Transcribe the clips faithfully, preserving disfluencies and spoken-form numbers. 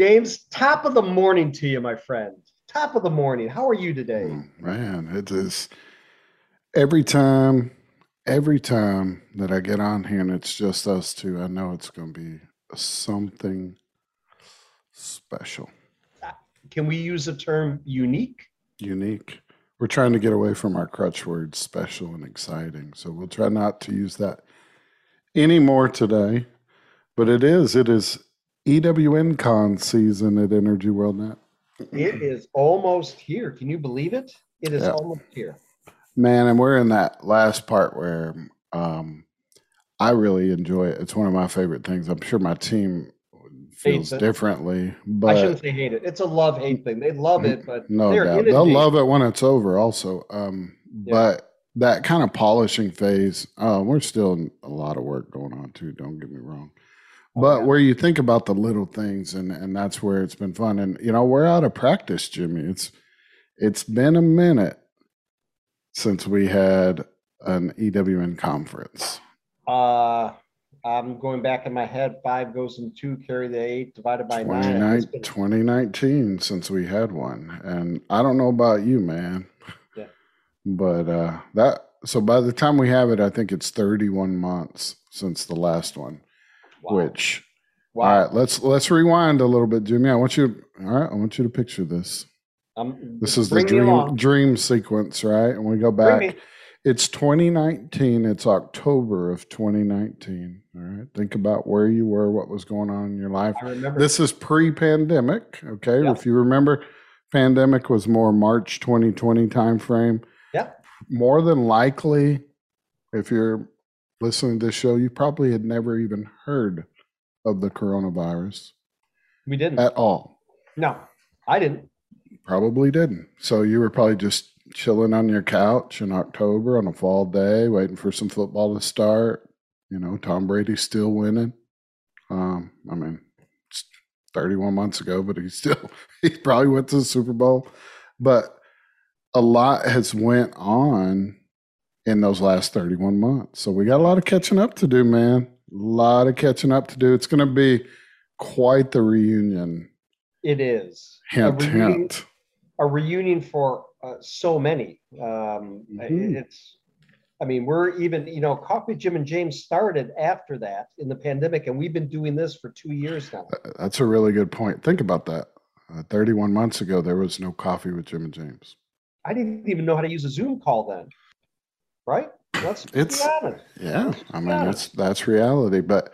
James, top of the morning to you, my friend. Top of the morning. How are you today? Oh, man, it is every time, every time that I get on here and it's just us two, I know it's going to be something special. Can we use the term unique? Unique. We're trying to get away from our crutch words, special and exciting. So we'll try not to use that anymore today. But it is, it is E W N Con season at Energy Worldnet. It is almost here. Can you believe it? It is yeah. almost here. Man, and we're in that last part where um, I really enjoy it. It's one of my favorite things. I'm sure my team feels differently. But I shouldn't say hate it. It's a love-hate thing. They love it, but no doubt. They'll love it when it's over also. Um, yeah. But that kind of polishing phase, uh, we're still in a lot of work going on too. Don't get me wrong. But where you think about the little things, and, and that's where it's been fun. And, you know, we're out of practice, Jimmy. It's It's been a minute since we had an E W N conference. Uh, I'm going back in my head. Five goes in two, carry the eight, divided by nine. Been... twenty nineteen since we had one. And I don't know about you, man. Yeah. But uh, that so by the time we have it, I think it's thirty-one months since the last one. Wow. Which, wow. all right, let's let's rewind a little bit, Jimmy. I want you to, all right, I want you to picture this. Um, this is the dream dream sequence, right? And we go back. It's twenty nineteen. It's October of twenty nineteen. All right, think about where you were, what was going on in your life. I remember. This is pre-pandemic, okay? Yep. If you remember, pandemic was more March twenty twenty timeframe. Yeah. More than likely, if you're listening to this show, you probably had never even heard of the coronavirus. We didn't. At all. No, I didn't. You probably didn't. So you were probably just chilling on your couch in October on a fall day, waiting for some football to start. You know, Tom Brady's still winning. Um, I mean, it's thirty-one months ago, but he still, he probably went to the Super Bowl. But a lot has went on in those last thirty-one months. So we got a lot of catching up to do, man. A lot of catching up to do. It's going to be quite the reunion. It is. Hint, a reunion, hint. A reunion for uh, so many. Um, mm-hmm. It's, I mean, we're even, you know, Coffee Jim and James started after that in the pandemic, and we've been doing this for two years now. That's a really good point. Think about that. Uh, thirty-one months ago, there was no Coffee with Jim and James. I didn't even know how to use a Zoom call then. Right? That's it's yeah. Let's I mean, that's that's reality. But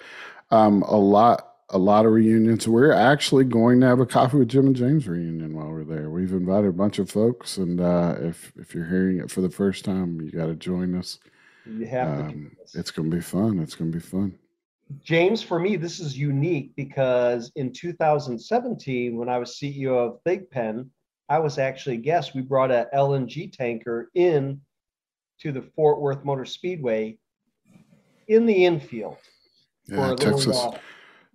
um, a lot, a lot of reunions. We're actually going to have a Coffee with Jim and James reunion while we're there. We've invited a bunch of folks, and uh, if if you're hearing it for the first time, you got to join us. You have um, to do this. It's going to be fun. It's going to be fun. James, for me, this is unique because in two thousand seventeen, when I was C E O of Big Pen, I was actually a guest. We brought an L N G tanker in to the Fort Worth Motor Speedway in the infield. Yeah, Texas,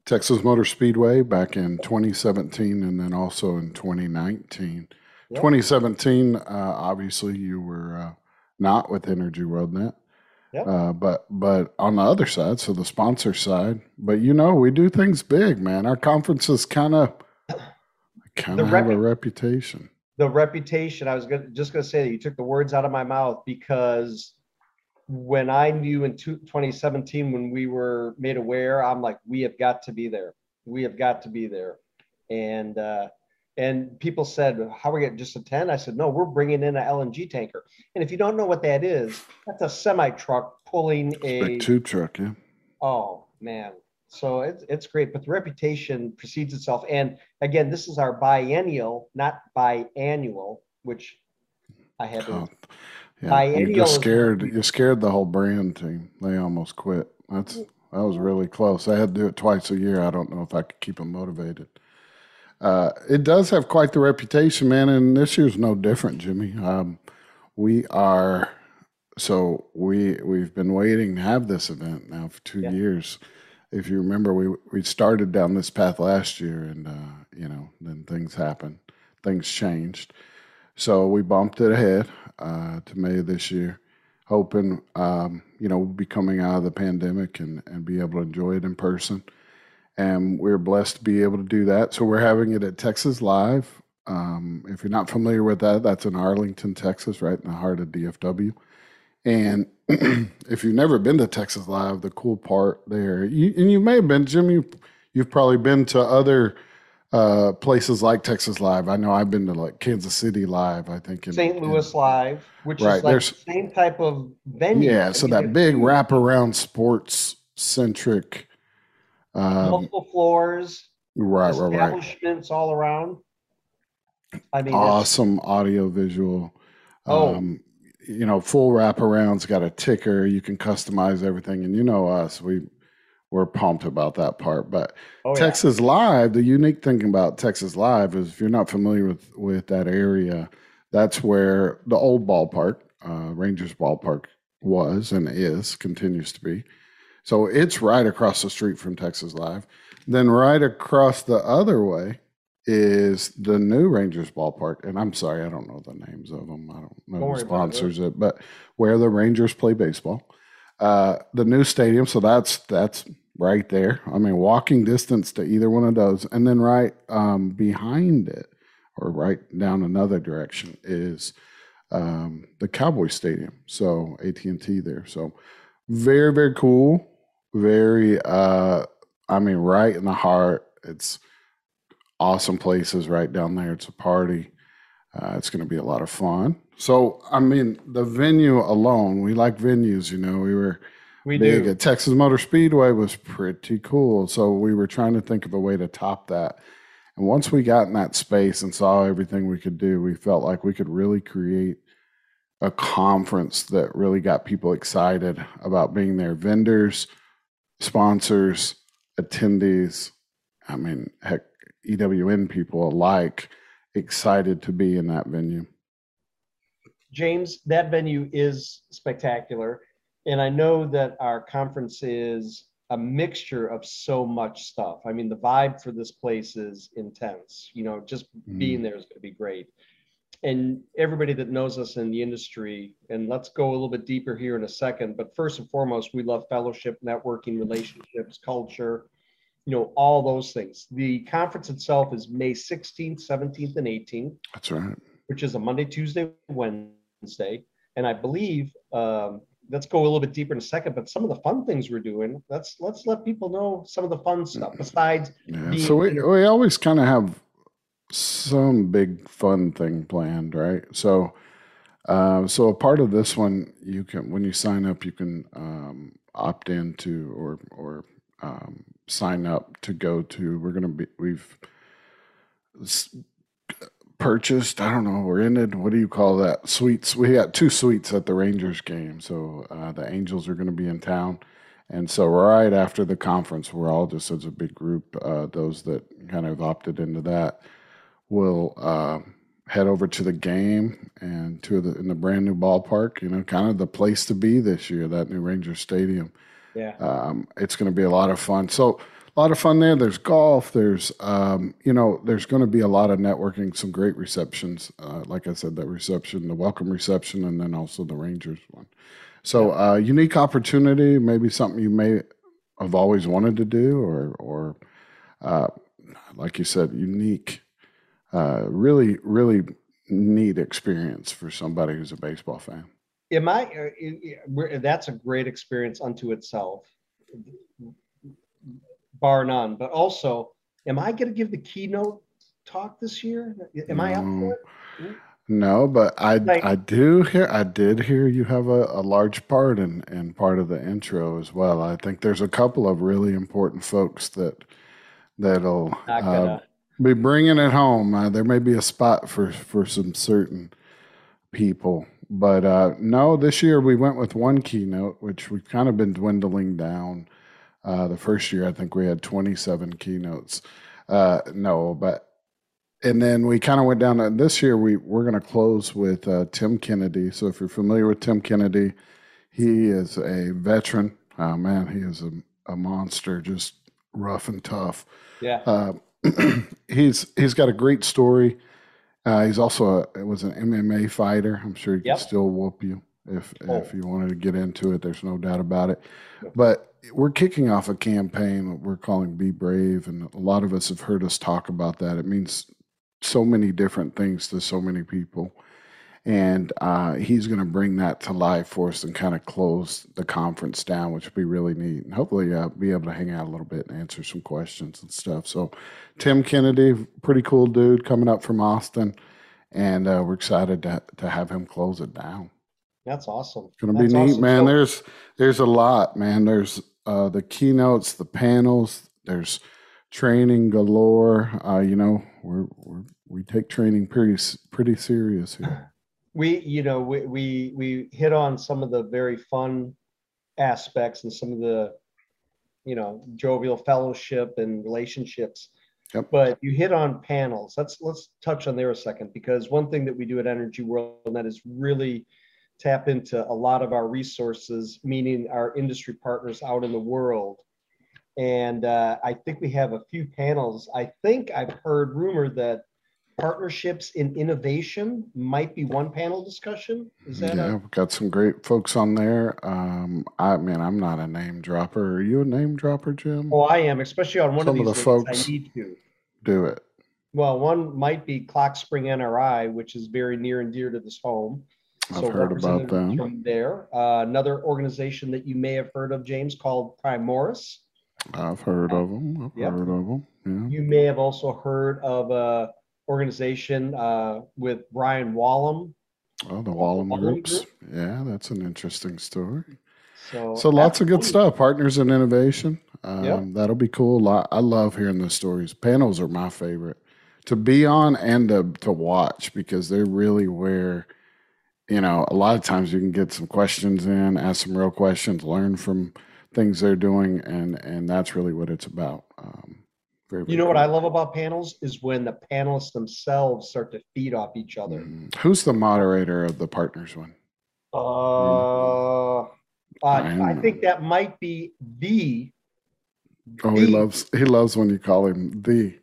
Texas Motor Speedway back in twenty seventeen and then also in twenty nineteen. Yep. twenty seventeen, uh, obviously you were uh, not with Energy Worldnet, yep. uh, but but on the other side, so the sponsor side. But you know, we do things big, man. Our conferences kind of kind of have rep- a reputation. The reputation, I was gonna, just going to say that you took the words out of my mouth, because when I knew in twenty seventeen, when we were made aware, I'm like, we have got to be there. We have got to be there. And uh, and people said, how are we going to just attend? I said, no, we're bringing in an L N G tanker. And if you don't know what that is, that's a semi-truck pulling a... Big tube truck, yeah. Oh, man. So it's, it's great, but the reputation precedes itself. And again, this is our biennial, not biannual, which I had to. Oh, yeah. You're scared. Is- you scared the whole brand team. They almost quit. That's that was really close. I had to do it twice a year. I don't know if I could keep them motivated. Uh, it does have quite the reputation, man, and this year's no different, Jimmy. Um, we are so we we've been waiting to have this event now for two yeah. years. If you remember, we we started down this path last year, and uh, you know, then things happened, things changed, so we bumped it ahead uh, to May of this year, hoping um, you know we'll be coming out of the pandemic and, and be able to enjoy it in person. And we're blessed to be able to do that. So we're having it at Texas Live. Um, if you're not familiar with that, that's in Arlington, Texas, right in the heart of D F W. And if you've never been to Texas Live, the cool part there, you, and you may have been, Jim, you, you've probably been to other uh, places like Texas Live. I know I've been to like Kansas City Live, I think. In, Saint Louis in, Live, which right, is like the same type of venue. Yeah, so that big wraparound sports-centric. Um, Multiple floors. Right, right, right. Establishments all around. I mean, awesome audio visual. Oh. Um, you know, full wraparound's got a ticker. You can customize everything. And you know us, we, we're pumped about that part. But oh, Texas yeah. Live, the unique thing about Texas Live is if you're not familiar with, with that area, that's where the old ballpark, uh, Rangers ballpark, was and is, continues to be. So it's right across the street from Texas Live. Then right across the other way is the new Rangers ballpark, and I'm sorry, I don't know the names of them. I don't know don't who sponsors it. it, but where the Rangers play baseball, uh, the new stadium. So that's that's right there. I mean, walking distance to either one of those, and then right um, behind it, or right down another direction, is um, the Cowboys Stadium. So A T and T there. So very very cool. Very, uh, I mean, right in the heart. It's awesome places right down there. It's a party. Uh, it's going to be a lot of fun. So, I mean, the venue alone, we like venues, you know. We were we big do. at Texas Motor Speedway was pretty cool. So we were trying to think of a way to top that. And once we got in that space and saw everything we could do, we felt like we could really create a conference that really got people excited about being there. Vendors, sponsors, attendees, I mean, heck, E W N people alike excited to be in that venue. James, that venue is spectacular. And I know that our conference is a mixture of so much stuff. I mean, the vibe for this place is intense. You know, just mm. being there is going to be great. And everybody that knows us in the industry, and let's go a little bit deeper here in a second, but first and foremost, we love fellowship, networking, relationships, culture, you know, all those things. The conference itself is May sixteenth, seventeenth, and eighteenth. That's right. Which is a Monday, Tuesday, Wednesday. And I believe, um, let's go a little bit deeper in a second, but some of the fun things we're doing, let's let's let people know some of the fun stuff besides. Yeah. So we, we always kind of have some big fun thing planned, right? So, uh, so a part of this one, you can, when you sign up, you can um, opt into or, or, um, sign up to go to, we're going to be, we've purchased, I don't know, we're ended, what do you call that? Suites. We got two suites at the Rangers game. So uh, the Angels are going to be in town. And so right after the conference, we're all just as a big group, uh, those that kind of opted into that will uh, head over to the game and to the, in the brand new ballpark, you know, kind of the place to be this year, that new Rangers Stadium. Yeah, um, it's going to be a lot of fun. So a lot of fun there. There's golf. There's, um, you know, there's going to be a lot of networking, some great receptions. Uh, like I said, that reception, the welcome reception, and then also the Rangers one. So a uh, unique opportunity, maybe something you may have always wanted to do or, or uh, like you said, unique, uh, really, really neat experience for somebody who's a baseball fan. Am I, that's a great experience unto itself, bar none. But also, am I going to give the keynote talk this year? Am no, I out for it? No, but I like, I do hear, I did hear you have a, a large part in, in part of the intro as well. I think there's a couple of really important folks that, that'll uh, be bringing it home. Uh, there may be a spot for, for some certain people. But uh, no, this year we went with one keynote, which we've kind of been dwindling down. Uh, the first year, I think we had twenty-seven keynotes. Uh, no, but and then we kind of went down to this year. We we're going to close with uh, Tim Kennedy. So if you're familiar with Tim Kennedy, he is a veteran. Oh man, he is a, a monster, just rough and tough. Yeah, uh, he's he's got a great story. Uh, he's also a, was an M M A fighter. I'm sure he can yep. still whoop you. if oh. if you wanted to get into it. There's no doubt about it. But we're kicking off a campaign that we're calling Be Brave, and a lot of us have heard us talk about that. It means so many different things to so many people. And uh, he's going to bring that to life for us and kind of close the conference down, which would be really neat. And hopefully I'll uh, be able to hang out a little bit and answer some questions and stuff. So Tim Kennedy, pretty cool dude coming up from Austin. And uh, we're excited to, to have him close it down. That's awesome. It's going to be neat, awesome, man. So there's there's a lot, man. There's uh, the keynotes, the panels. There's training galore. Uh, you know, we're, we're, we take training pretty, pretty serious here. We, you know, we, we, we hit on some of the very fun aspects and some of the, you know, jovial fellowship and relationships, yep. But you hit on panels. Let's, let's touch on there a second, because one thing that we do at Energy Worldnet is really tap into a lot of our resources, meaning our industry partners out in the world. And uh, I think we have a few panels. I think I've heard rumor that partnerships in innovation might be one panel discussion. Is that yeah, a- we've got some great folks on there. Um, I mean, I'm not a name dropper. Are you a name dropper, Jim? Oh, I am, especially on one some of these. Some of the folks I need to do it. Well, one might be Clock Spring N R I, which is very near and dear to this home. So I've heard about them. From there, uh, another organization that you may have heard of, James, called Primoris. I've heard of them. I've yep. heard of them. Yeah. You may have also heard of a organization uh, with Brian Wallum. Oh, the Wallum, Wallum Groups. Group. Yeah, that's an interesting story. So, so lots of good stuff. Partners in innovation. Um, yep. That'll be cool. I love hearing those stories. Panels are my favorite to be on and to, to watch, because they're really where, you know, a lot of times you can get some questions in, ask some real questions, learn from things they're doing, and and that's really what it's about. Um, Very, very you know cool. What I love about panels is when the panelists themselves start to feed off each other. Mm. Who's the moderator of the partners one? Uh, mm. uh I, I think that might be the. Oh, the, he loves he loves when you call him the.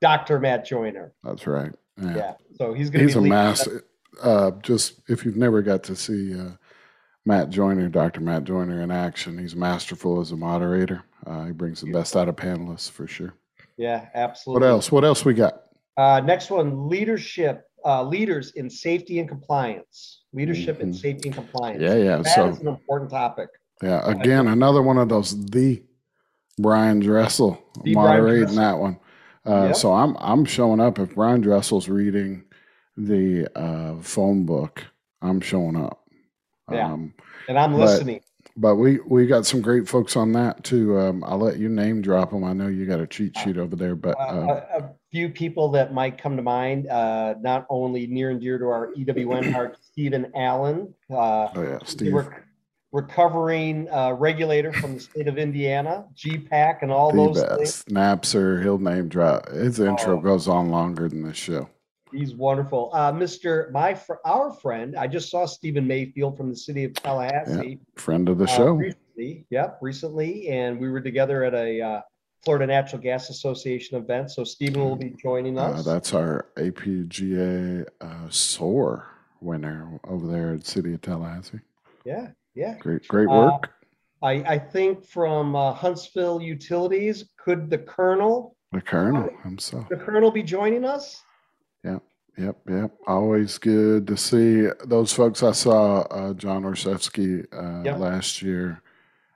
Doctor Matt Joyner. That's right. Yeah. yeah. So he's gonna. He's be a master. Uh, just if you've never got to see uh, Matt Joyner, Doctor Matt Joyner in action, he's masterful as a moderator. Uh, he brings the Beautiful. best out of panelists for sure. Yeah, absolutely. What else? What else we got? Uh, next one, leadership, uh, leaders in safety and compliance. Leadership mm-hmm. in safety and compliance. Yeah, yeah. That so, is an important topic. Yeah, again, another one of those, the Brian Dressel the moderating Brian Dressel. that one. Uh, yep. So I'm I'm showing up. If Brian Dressel's reading the uh, phone book, I'm showing up. Yeah, um, and I'm listening. But, But we, we got some great folks on that, too. Um, I'll let you name drop them. I know you got a cheat sheet over there. but uh, uh, a, a few people that might come to mind, uh, not only near and dear to our E W M heart, Stephen Allen. Uh, oh, yeah, Steve. Rec- recovering uh, regulator from the state of Indiana, G PAC and all the those best. things. Napser, he'll name drop. His intro oh. goes on longer than this show. He's wonderful. Uh, Mister My fr- our friend, I just saw Stephen Mayfield from the city of Tallahassee. Yeah, friend of the uh, show. Recently, yep, recently. And we were together at a uh, Florida Natural Gas Association event. So Stephen will be joining us. Uh, that's our A P G A uh, SOAR winner over there at city of Tallahassee. Yeah, yeah. Great, great work. Uh, I, I think from uh, Huntsville Utilities, could the Colonel. The Colonel uh, himself. The Colonel be joining us? Yep, yep, yep. Always good to see those folks. I saw uh, John Orszewski uh, yep. last year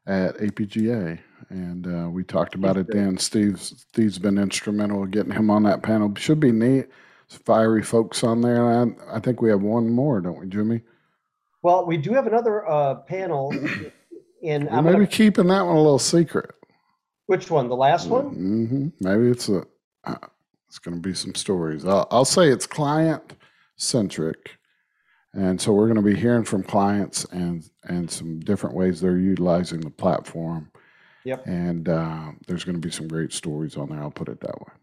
at A P G A, and uh, we talked about He's it great. then. Steve's, Steve's been instrumental in getting him on that panel. Should be neat. Some fiery folks on there. And I, I think we have one more, don't we, Jimmy? Well, we do have another uh, panel. And I'm maybe gonna... keeping that one a little secret. Which one? The last one? Mm-hmm. Maybe it's a... Uh, It's going to be some stories. I'll, I'll say it's client-centric, and so we're going to be hearing from clients and and some different ways they're utilizing the platform. Yep. And uh, there's going to be some great stories on there. I'll put it that way.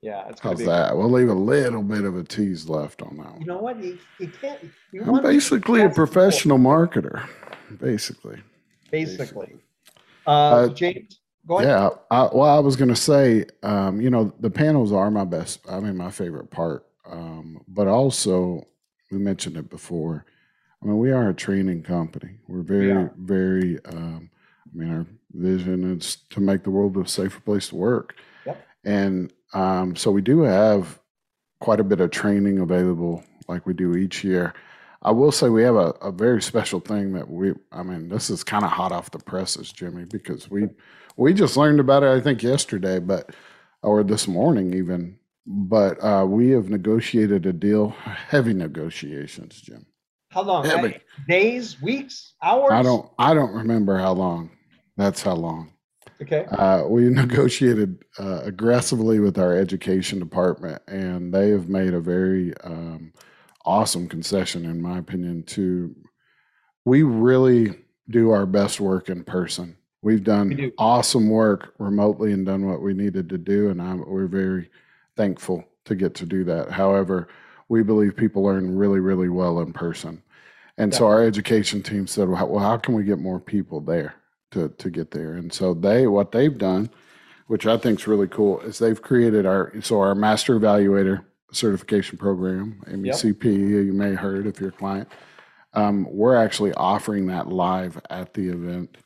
Yeah, it's going How's to be that? We'll leave a little bit of a tease left on that one. You know what? You, you can't. You I'm basically a professional cool. marketer, basically. Basically, basically. Uh, uh, James. Go ahead. Yeah. I, well, I was going to say, um, you know, the panels are my best. I mean, my favorite part. Um, but also, we mentioned it before. I mean, we are a training company. We're very, yeah. very, um, I mean, our vision is to make the world a safer place to work. Yep. And um, so we do have quite a bit of training available like we do each year. I will say we have a, a very special thing that we, I mean, this is kind of hot off the presses, Jimmy, because we, we just learned about it, I think yesterday, but, or this morning even, but uh, we have negotiated a deal, heavy negotiations, Jim. How long? Heavy. Days, weeks, hours? I don't, I don't remember how long. That's how long. Okay. Uh, we negotiated uh, aggressively with our education department, and they have made a very, um, awesome concession, in my opinion. To we really do our best work in person. We've done we do. awesome work remotely and done what we needed to do, and I'm, we're very thankful to get to do that. However, we believe people learn really, really well in person, and Definitely. So our education team said, well how, well, how can we get more people there to to get there? And so they, what they've done, which I think is really cool, is they've created our so our master evaluator certification program, M E C P, yep. you may have heard if you're a client. Um, we're actually offering that live at the event,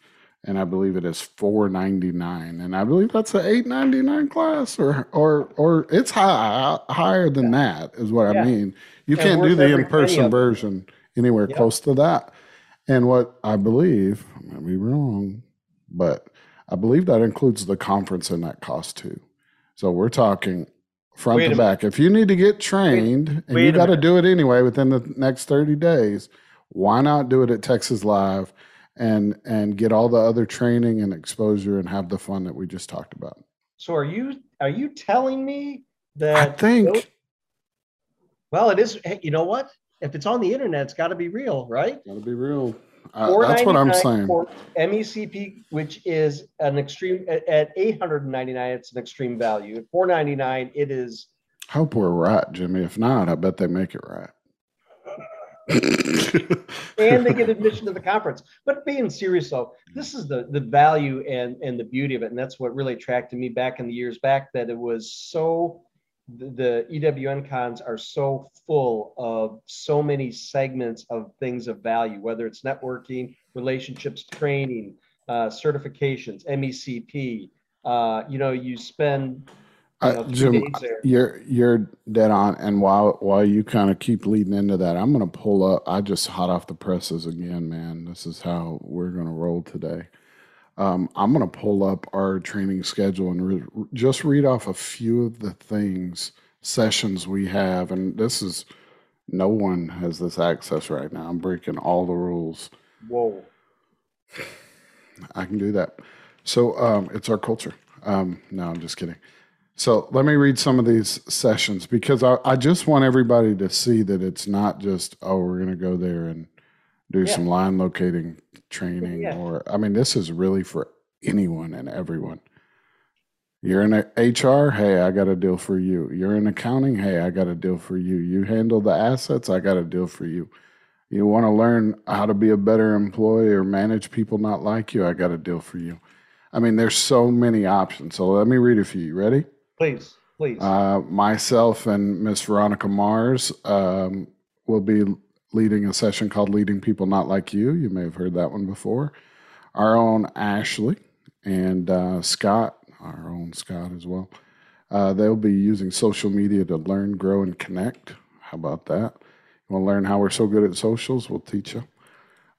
and I believe it is four ninety-nine, and I believe that's an eight ninety-nine class, or or or it's high, higher than yeah. that is what yeah. I mean. You and can't do the in-person version anywhere yep. close to that. And what I believe, I might be wrong, but I believe that includes the conference in that cost too. So we're talking front to back. If you need to get trained wait, and wait you got to do it anyway within the next thirty days, why not do it at Texas Live and and get all the other training and exposure and have the fun that we just talked about? So are you are you telling me that I think those, well it is hey, you know what? If it's on the internet, it's got to be real, right? Got to be real. Uh, that's what I'm saying. M E C P, which is an extreme at eight hundred ninety-nine, it's an extreme value. At four ninety-nine, it is. Hope we're right, Jimmy. If not, I bet they make it right. And they get admission to the conference. But being serious, though, this is the the value and and the beauty of it, and that's what really attracted me back in the years back. That it was so the, the E W N cons are so full of so many segments of things of value, whether it's networking, relationships, training, uh, certifications, M E C P. Uh, you know, you spend. You know, uh, Jim, you're you're dead on. And while while you kind of keep leading into that, I'm gonna pull up. I just hot off the presses again, man. This is how we're gonna roll today. Um, I'm gonna pull up our training schedule and re just read off a few of the things sessions we have. And this is no one has this access right now. I'm breaking all the rules. Whoa! I can do that. So um, it's our culture. Um, no, I'm just kidding. So let me read some of these sessions because I, I just want everybody to see that it's not just, oh, we're going to go there and do yeah. some line locating training. Yeah. Or, I mean, this is really for anyone and everyone. You're in H R, hey, I got a deal for you. You're in accounting, hey, I got a deal for you. You handle the assets, I got a deal for you. You want to learn how to be a better employee or manage people not like you, I got a deal for you. I mean, there's so many options. So let me read a few. You ready? Please, please. Uh, myself and Miss Veronica Mars um, will be leading a session called Leading People Not Like You. You may have heard that one before. Our own Ashley and uh, Scott, our own Scott as well. Uh, they'll be using social media to learn, grow, and connect. How about that? You want to learn how we're so good at socials? We'll teach you.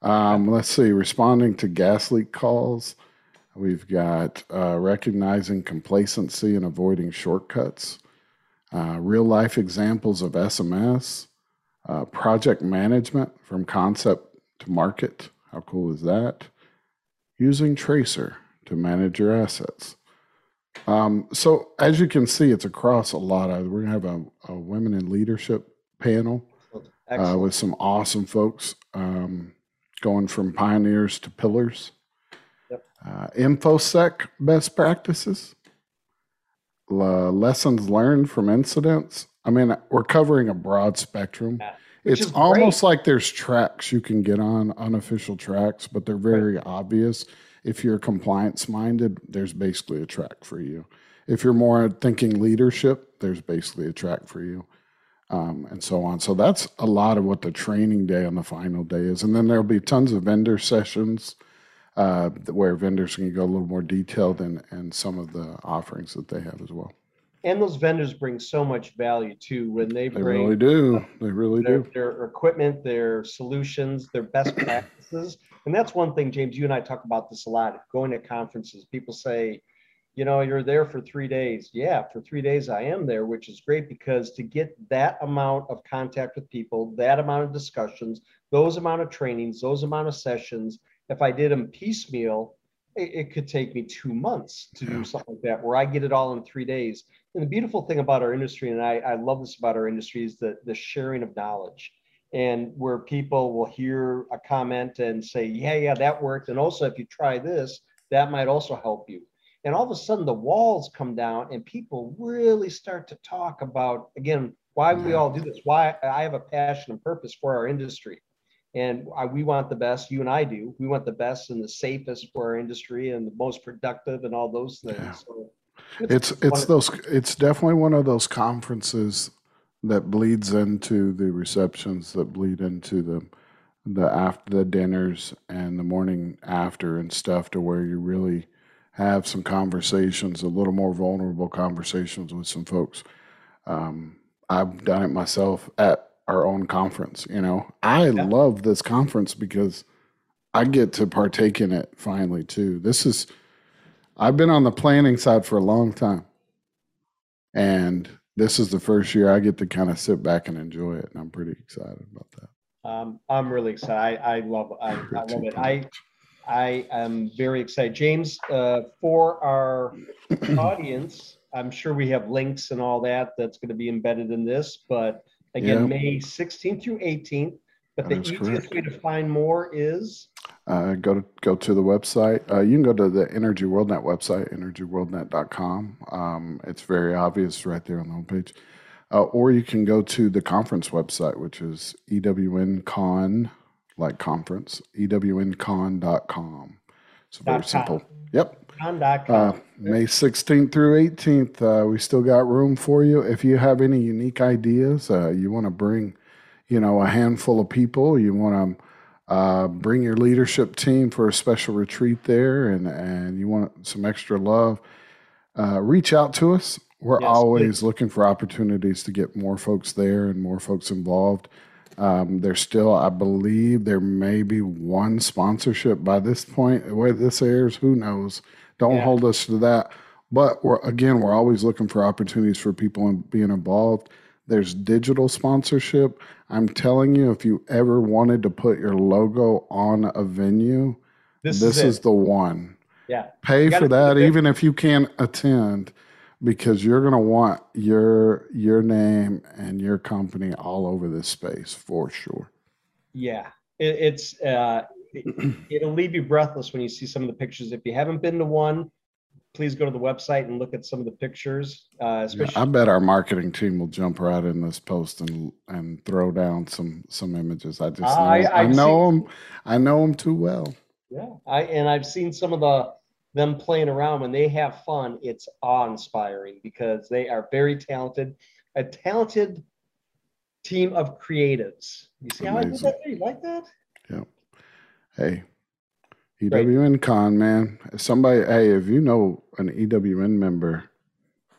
Um, let's see. Responding to gas leak calls. We've got uh, recognizing complacency and avoiding shortcuts. Uh, real life examples of S M S. Uh, project management from concept to market. How cool is that? Using Tracer to manage your assets. Um, so as you can see, it's across a lot of, we're gonna have a, a women in leadership panel uh, with some awesome folks um, going from pioneers to pillars. Yep. Uh, InfoSec best practices, la lessons learned from incidents. I mean, we're covering a broad spectrum. Yeah, it's almost great. Like there's tracks you can get on, unofficial tracks, but they're very right. obvious. If you're compliance minded, there's basically a track for you. If you're more thinking leadership, there's basically a track for you. um, and so on. So that's a lot of what the training day on the final day is. And then there'll be tons of vendor sessions uh, where vendors can go a little more detailed in, in some of the offerings that they have as well. And those vendors bring so much value too when they bring. They really do. They really their, do. Their equipment, their solutions, their best practices. And that's one thing, James, you and I talk about this a lot. Going to conferences, people say, you know, you're there for three days. Yeah, for three days I am there, which is great, because to get that amount of contact with people, that amount of discussions, those amount of trainings, those amount of sessions, if I did them piecemeal, it, it could take me two months to do something like that, where I get it all in three days. And the beautiful thing about our industry, and I, I love this about our industry, is the, the sharing of knowledge, and where people will hear a comment and say, yeah, yeah, that worked. And also, if you try this, that might also help you. And all of a sudden the walls come down and people really start to talk about, again, why we all do this, why I have a passion and purpose for our industry. And I, we want the best, you and I do, we want the best and the safest for our industry and the most productive and all those things. Yeah. So it's, it's, it's those, it's definitely one of those conferences that bleeds into the receptions, that bleed into the the after the dinners and the morning after and stuff, to where you really have some conversations, a little more vulnerable conversations with some folks. Um, I've done it myself at our own conference. You know, I yeah. love this conference because I get to partake in it finally too. This is, I've been on the planning side for a long time, and this is the first year I get to kind of sit back and enjoy it, and I'm pretty excited about that. Um, I'm really excited. I, I love I, I love it. I I am very excited. James, uh, for our audience, I'm sure we have links and all that that's going to be embedded in this. But again, yeah. May sixteenth through eighteenth. But that the easiest correct. way to find more is? Uh, go to go to the website. Uh, you can go to the Energy Worldnet website, energy worldnet dot com. Um, it's very obvious right there on the homepage. Uh, or you can go to the conference website, which is E W N con, like conference, E W N con dot com. It's very simple. Yep. Uh, May sixteenth through eighteenth, uh, we still got room for you. If you have any unique ideas, uh, you want to bring, you know, a handful of people, you want to Uh, bring your leadership team for a special retreat there, and, and you want some extra love, uh, reach out to us. We're yes, always please. looking for opportunities to get more folks there and more folks involved. Um, there's still, I believe, there may be one sponsorship by this point. Where this airs, who knows? Don't yeah. hold us to that. But we're, again, we're always looking for opportunities for people being involved. There's digital sponsorship. I'm telling you, if you ever wanted to put your logo on a venue, this, this is, is the one. Yeah. Pay for that, even if you can't attend, because you're going to want your your name and your company all over this space for sure. Yeah. It, it's uh, it, it'll leave you breathless when you see some of the pictures. If you haven't been to one, please go to the website and look at some of the pictures. Uh, especially yeah, I bet our marketing team will jump right in this post and and throw down some some images. I just know, I, I know seen, them. I know them too well. Yeah, I and I've seen some of the them playing around. When they have fun, it's awe-inspiring, because they are very talented, a talented team of creatives. You see Amazing. how I did that? You like that? Yeah. Hey. E W N Con, man. If somebody, hey, if you know an E W N member,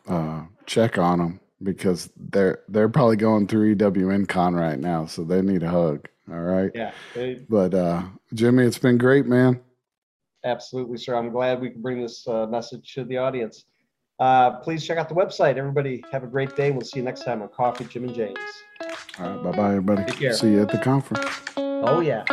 uh, check on them, because they're they're probably going through E W N Con right now, so they need a hug. All right. Yeah. They, but uh, Jimmy, it's been great, man. Absolutely, sir. I'm glad we can bring this uh, message to the audience. Uh, please check out the website. Everybody, have a great day. We'll see you next time on Coffee, Jim and James. All right. Bye, bye, everybody. Take care. See you at the conference. Oh yeah.